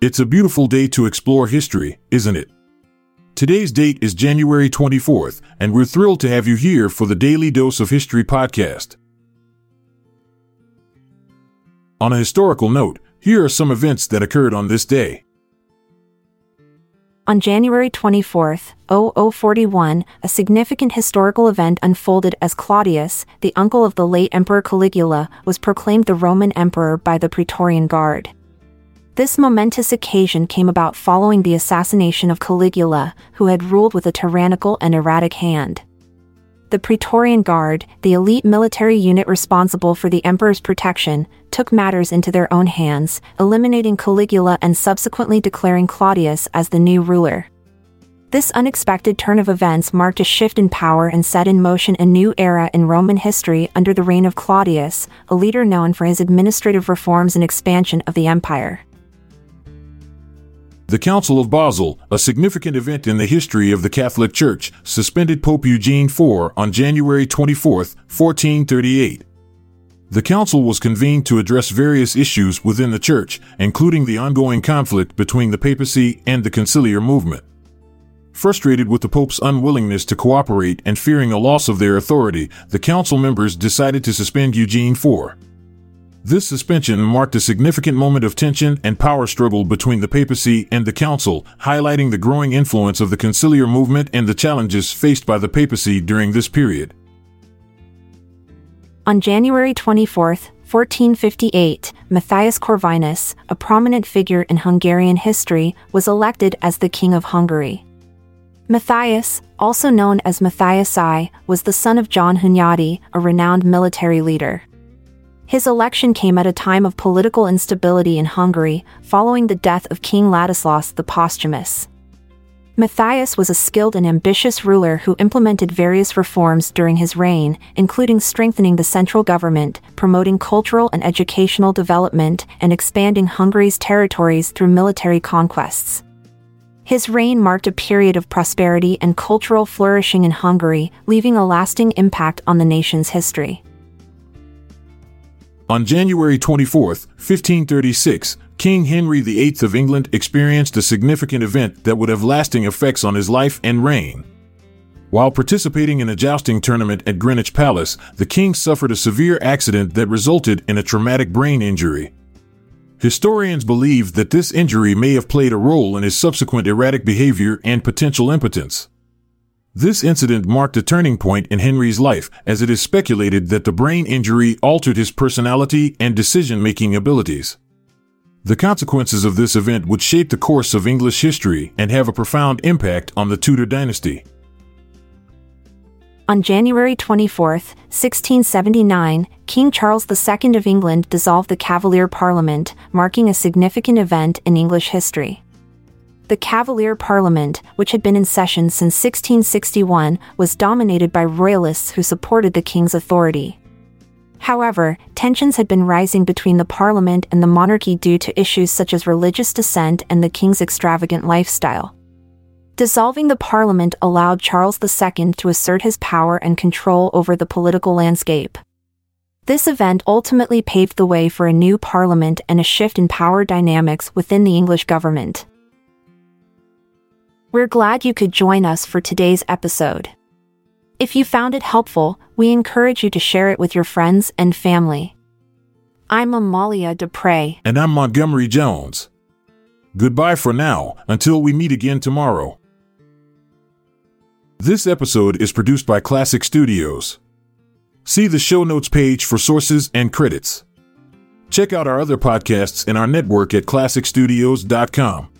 It's a beautiful day to explore history, isn't it? Today's date is January 24th, and we're thrilled to have you here for the Daily Dose of History podcast. On a historical note, here are some events that occurred on this day. On January 24, 0041, a significant historical event unfolded as Claudius, the uncle of the late Emperor Caligula, was proclaimed the Roman Emperor by the Praetorian Guard. This momentous occasion came about following the assassination of Caligula, who had ruled with a tyrannical and erratic hand. The Praetorian Guard, the elite military unit responsible for the emperor's protection, took matters into their own hands, eliminating Caligula and subsequently declaring Claudius as the new ruler. This unexpected turn of events marked a shift in power and set in motion a new era in Roman history under the reign of Claudius, a leader known for his administrative reforms and expansion of the empire. The Council of Basel, a significant event in the history of the Catholic Church, suspended Pope Eugene IV on January 24, 1438. The council was convened to address various issues within the Church, including the ongoing conflict between the papacy and the conciliar movement. Frustrated with the Pope's unwillingness to cooperate and fearing a loss of their authority, the council members decided to suspend Eugene IV. This suspension marked a significant moment of tension and power struggle between the papacy and the council, highlighting the growing influence of the conciliar movement and the challenges faced by the papacy during this period. On January 24, 1458, Matthias Corvinus, a prominent figure in Hungarian history, was elected as the King of Hungary. Matthias, also known as Matthias I, was the son of John Hunyadi, a renowned military leader. His election came at a time of political instability in Hungary, following the death of King Ladislaus the Posthumous. Matthias was a skilled and ambitious ruler who implemented various reforms during his reign, including strengthening the central government, promoting cultural and educational development, and expanding Hungary's territories through military conquests. His reign marked a period of prosperity and cultural flourishing in Hungary, leaving a lasting impact on the nation's history. On January 24, 1536, King Henry VIII of England experienced a significant event that would have lasting effects on his life and reign. While participating in a jousting tournament at Greenwich Palace, the king suffered a severe accident that resulted in a traumatic brain injury. Historians believe that this injury may have played a role in his subsequent erratic behavior and potential impotence. This incident marked a turning point in Henry's life, as it is speculated that the brain injury altered his personality and decision-making abilities. The consequences of this event would shape the course of English history and have a profound impact on the Tudor dynasty. On January 24, 1679, King Charles II of England dissolved the Cavalier Parliament, marking a significant event in English history. The Cavalier Parliament, which had been in session since 1661, was dominated by royalists who supported the king's authority. However, tensions had been rising between the parliament and the monarchy due to issues such as religious dissent and the king's extravagant lifestyle. Dissolving the parliament allowed Charles II to assert his power and control over the political landscape. This event ultimately paved the way for a new parliament and a shift in power dynamics within the English government. We're glad you could join us for today's episode. If you found it helpful, we encourage you to share it with your friends and family. I'm Amalia Dupre. And I'm Montgomery Jones. Goodbye for now, until we meet again tomorrow. This episode is produced by Classic Studios. See the show notes page for sources and credits. Check out our other podcasts in our network at classicstudios.com.